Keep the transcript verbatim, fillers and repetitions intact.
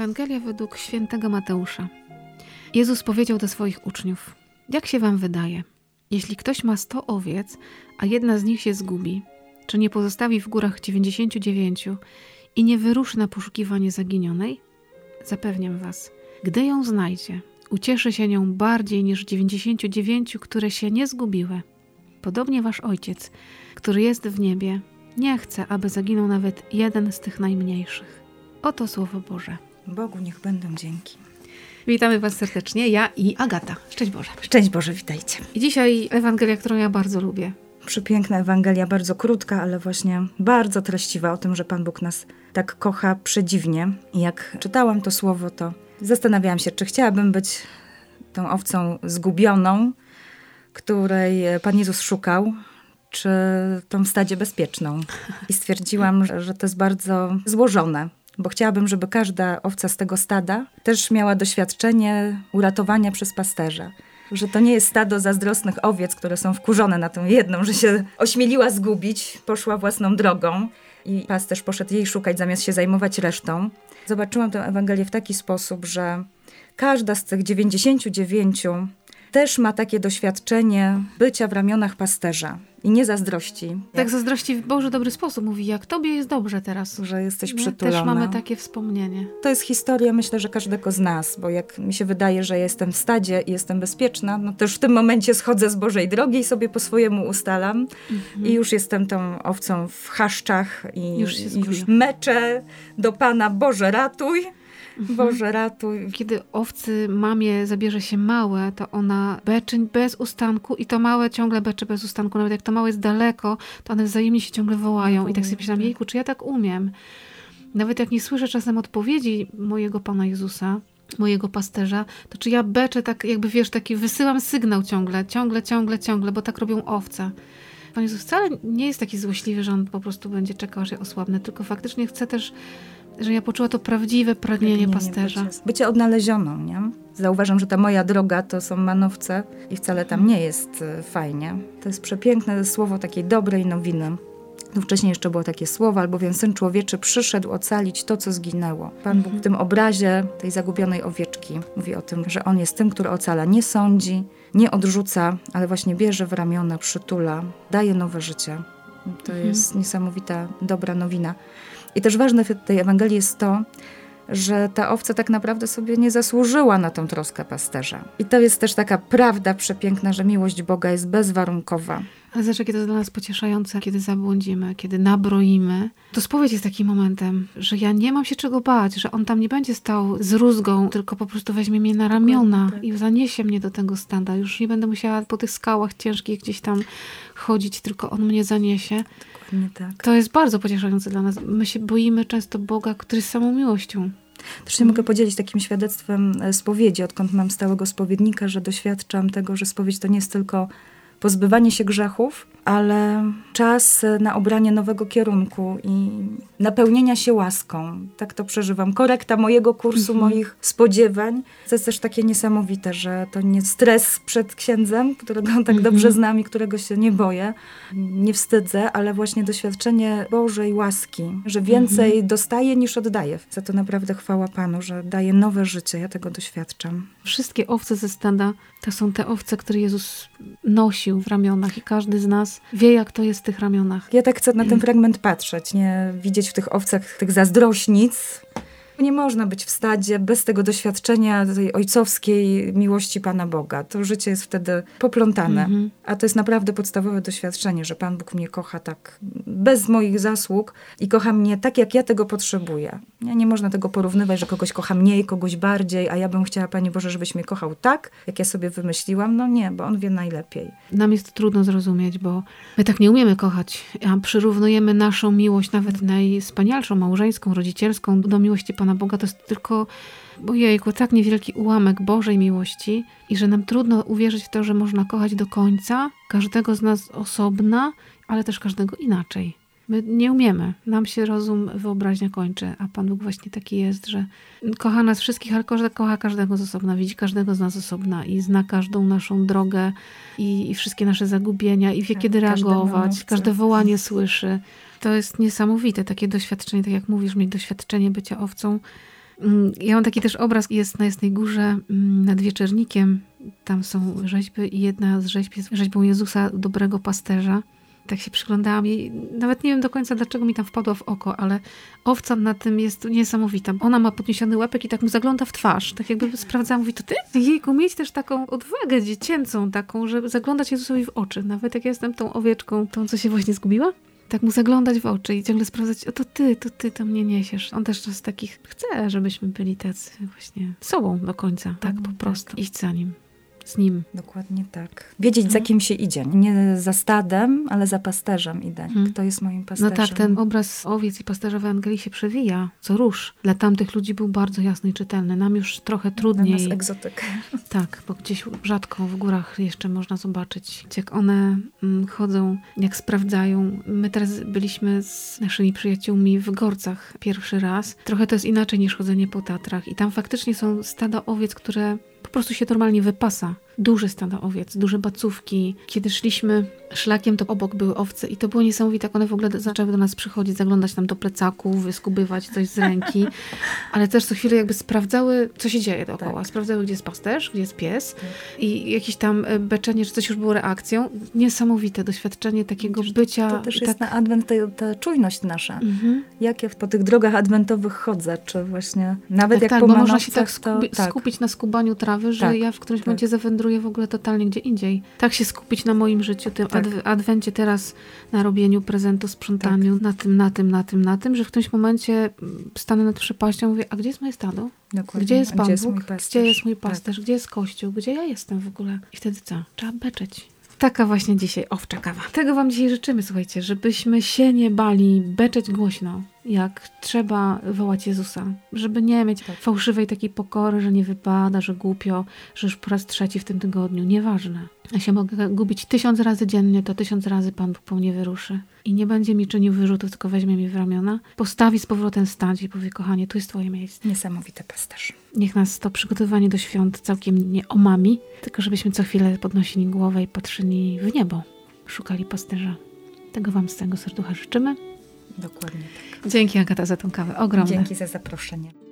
Ewangelia według Świętego Mateusza. Jezus powiedział do swoich uczniów: jak się wam wydaje? Jeśli ktoś ma sto owiec, a jedna z nich się zgubi, czy nie pozostawi w górach dziewięćdziesięciu dziewięciu i nie wyruszy na poszukiwanie zaginionej? Zapewniam was, gdy ją znajdzie, ucieszy się nią bardziej niż dziewięćdziesięciu dziewięciu, które się nie zgubiły. Podobnie wasz Ojciec, który jest w niebie, nie chce, aby zaginął nawet jeden z tych najmniejszych. Oto Słowo Boże. Bogu niech będą dzięki. Witamy was serdecznie, ja i Agata. Szczęść Boże. Szczęść Boże, witajcie. I dzisiaj Ewangelia, którą ja bardzo lubię. Przepiękna Ewangelia, bardzo krótka, ale właśnie bardzo treściwa o tym, że Pan Bóg nas tak kocha przedziwnie. I jak czytałam to słowo, to zastanawiałam się, czy chciałabym być tą owcą zgubioną, której Pan Jezus szukał, czy tą w stadzie bezpieczną. I stwierdziłam, że to jest bardzo złożone, bo chciałabym, żeby każda owca z tego stada też miała doświadczenie uratowania przez pasterza. Że to nie jest stado zazdrosnych owiec, które są wkurzone na tą jedną, że się ośmieliła zgubić, poszła własną drogą i pasterz poszedł jej szukać, zamiast się zajmować resztą. Zobaczyłam tę Ewangelię w taki sposób, że każda z tych dziewięćdziesięciu dziewięciu też ma takie doświadczenie bycia w ramionach pasterza i nie zazdrości. Tak, zazdrości w Boże dobry sposób. Mówi, jak tobie jest dobrze teraz. Że jesteś przytulona. Też mamy takie wspomnienie. To jest historia, myślę, że każdego z nas, bo jak mi się wydaje, że jestem w stadzie i jestem bezpieczna, no to już w tym momencie schodzę z Bożej drogi i sobie po swojemu ustalam. Mhm. I już jestem tą owcą w chaszczach i już, i już meczę do Pana: Boże, ratuj. Boże, ratuj. Kiedy owcy mamie zabierze się małe, to ona beczy bez ustanku i to małe ciągle beczy bez ustanku. Nawet jak to małe jest daleko, to one wzajemnie się ciągle wołają. I tak sobie myślałam, jejku, czy ja tak umiem? Nawet jak nie słyszę czasem odpowiedzi mojego Pana Jezusa, mojego pasterza, to czy ja beczę tak jakby, wiesz, taki wysyłam sygnał ciągle, ciągle, ciągle, ciągle, bo tak robią owce. Pan Jezus wcale nie jest taki złośliwy, że on po prostu będzie czekał, aż ja osłabnę, tylko faktycznie chce też, że ja poczuła to prawdziwe pragnienie, pragnienie pasterza. Bycie, bycie odnalezioną, nie? Zauważam, że ta moja droga to są manowce i wcale tam nie jest fajnie. To jest przepiękne słowo takiej dobrej nowiny. No wcześniej jeszcze było takie słowo, albowiem Syn Człowieczy przyszedł ocalić to, co zginęło. Pan mhm. Bóg w tym obrazie tej zagubionej owieczki mówi o tym, że On jest tym, który ocala, nie sądzi, nie odrzuca, ale właśnie bierze w ramiona, przytula, daje nowe życie. To mhm. jest niesamowita, dobra nowina. I też ważne w tej Ewangelii jest to, że ta owca tak naprawdę sobie nie zasłużyła na tą troskę pasterza. I to jest też taka prawda przepiękna, że miłość Boga jest bezwarunkowa. Ale zresztą, kiedy to dla nas pocieszające, kiedy zabłądzimy, kiedy nabroimy, to spowiedź jest takim momentem, że ja nie mam się czego bać, że on tam nie będzie stał z rózgą, tylko po prostu weźmie mnie na ramiona i zaniesie mnie do tego stada. Już nie będę musiała po tych skałach ciężkich gdzieś tam chodzić, tylko on mnie zaniesie. Dokładnie tak. To jest bardzo pocieszające dla nas. My się boimy często Boga, który jest samą miłością. Też się mogę podzielić takim świadectwem spowiedzi, odkąd mam stałego spowiednika, że doświadczam tego, że spowiedź to nie jest tylko pozbywanie się grzechów, ale czas na obranie nowego kierunku i napełnienia się łaską. Tak to przeżywam. Korekta mojego kursu, mm-hmm. moich spodziewań. To jest też takie niesamowite, że to nie stres przed księdzem, którego tak mm-hmm. dobrze znam i którego się nie boję, nie wstydzę, ale właśnie doświadczenie Bożej łaski, że więcej mm-hmm. dostaję niż oddaję. Za to naprawdę chwała Panu, że daje nowe życie. Ja tego doświadczam. Wszystkie owce ze stada to są te owce, które Jezus nosił w ramionach i każdy z nas wie, jak to jest w tych ramionach. Ja tak chcę na ten fragment patrzeć, nie widzieć w tych owcach tych zazdrośnic. Nie można być w stadzie bez tego doświadczenia tej ojcowskiej miłości Pana Boga. To życie jest wtedy poplątane. Mm-hmm. A to jest naprawdę podstawowe doświadczenie, że Pan Bóg mnie kocha tak bez moich zasług i kocha mnie tak, jak ja tego potrzebuję. Nie, nie można tego porównywać, że kogoś kocha mniej, kogoś bardziej, a ja bym chciała, Panie Boże, żebyś mnie kochał tak, jak ja sobie wymyśliłam. No nie, bo On wie najlepiej. Nam jest trudno zrozumieć, bo my tak nie umiemy kochać. A przyrównujemy naszą miłość, nawet najwspanialszą, małżeńską, rodzicielską, do miłości Pana Boga. To jest tylko, ojejku, tak niewielki ułamek Bożej miłości i że nam trudno uwierzyć w to, że można kochać do końca, każdego z nas osobna, ale też każdego inaczej. My nie umiemy. Nam się rozum, wyobraźnia kończy, a Pan Bóg właśnie taki jest, że kocha nas wszystkich, ale kocha każdego z osobna, widzi każdego z nas osobna i zna każdą naszą drogę i, i wszystkie nasze zagubienia i wie, tak, kiedy reagować. Każde wołanie słyszy. To jest niesamowite, takie doświadczenie, tak jak mówisz, mieć doświadczenie bycia owcą Ja mam taki też obraz, jest na Jasnej Górze nad Wieczernikiem. Tam są rzeźby i jedna z rzeźb jest rzeźbą Jezusa, dobrego pasterza. Tak się przyglądałam i nawet nie wiem do końca, dlaczego mi tam wpadła w oko, ale owca na tym jest niesamowita. Ona ma podniesiony łapek i tak mu zagląda w twarz. Tak jakby sprawdzała, mówi, to ty? Jejku, mieć też taką odwagę dziecięcą taką, żeby zaglądać Jezusowi w oczy. Nawet jak ja jestem tą owieczką, tą, co się właśnie zgubiła. Tak mu zaglądać w oczy i ciągle sprawdzać, o to ty, to ty to mnie niesiesz. On też z takich chce, żebyśmy byli tacy właśnie sobą do końca. Tak po prostu. Iść za nim. Z nim. Dokładnie tak. Wiedzieć, mhm. za kim się idzie. Nie za stadem, ale za pasterzem idę. Mhm. Kto jest moim pasterzem? No tak, ten obraz owiec i pasterza w Ewangelii się przewija co rusz. Dla tamtych ludzi był bardzo jasny i czytelny. Nam już trochę trudniej. Dla nas egzotyk. Tak, bo gdzieś rzadko w górach jeszcze można zobaczyć, jak one chodzą, jak sprawdzają. My teraz byliśmy z naszymi przyjaciółmi w Gorcach pierwszy raz. Trochę to jest inaczej niż chodzenie po Tatrach. I tam faktycznie są stada owiec, które po prostu się normalnie wypasa. Duże stada owiec, duże bacówki. Kiedy szliśmy szlakiem, to obok były owce i to było niesamowite, jak one w ogóle zaczęły do nas przychodzić, zaglądać nam do plecaków, wyskubywać coś z ręki, ale też co chwilę jakby sprawdzały, co się dzieje dookoła. Tak. Sprawdzały, gdzie jest pasterz, gdzie jest pies, tak. I jakieś tam beczenie, czy coś już było reakcją. Niesamowite doświadczenie takiego Wiesz, bycia. To też tak... jest na adwent ta, ta czujność nasza. Mhm. Jak ja po tych drogach adwentowych chodzę, czy właśnie nawet tak, jak tak, po bo można się tak skupi- to... skupić na skubaniu trawy, że tak, ja w którymś tak. momencie zawędruję w ogóle totalnie gdzie indziej. Tak się skupić na moim życiu, tym tak. adw- adwencie teraz, na robieniu prezentu, sprzątaniu, tak. na tym, na tym, na tym, na tym, że w którymś momencie stanę nad przepaścią i mówię, a gdzie jest moje stado? Dokładnie. Gdzie jest Pan gdzie Bóg? Jest gdzie jest mój pasterz? Tak. Gdzie jest Kościół? Gdzie ja jestem w ogóle? I wtedy co? Trzeba beczeć. Taka właśnie dzisiaj owcza kawa. Tego wam dzisiaj życzymy, słuchajcie, żebyśmy się nie bali beczeć głośno, jak trzeba wołać Jezusa. Żeby nie mieć tak. fałszywej takiej pokory, że nie wypada, że głupio, że już po raz trzeci w tym tygodniu. Nieważne. Ja się mogę gubić tysiąc razy dziennie, to tysiąc razy Pan Bóg po mnie wyruszy. I nie będzie mi czynił wyrzutów, tylko weźmie mi w ramiona, postawi z powrotem stać i powie, kochanie, tu jest twoje miejsce. Niesamowity pasterz. Niech nas to przygotowanie do świąt całkiem nie omami, tylko żebyśmy co chwilę podnosili głowę i patrzyli w niebo. Szukali pasterza. Tego wam z tego serducha życzymy. Dokładnie tak. Dzięki, Agata, za tą kawę. Ogromne. Dzięki za zaproszenie.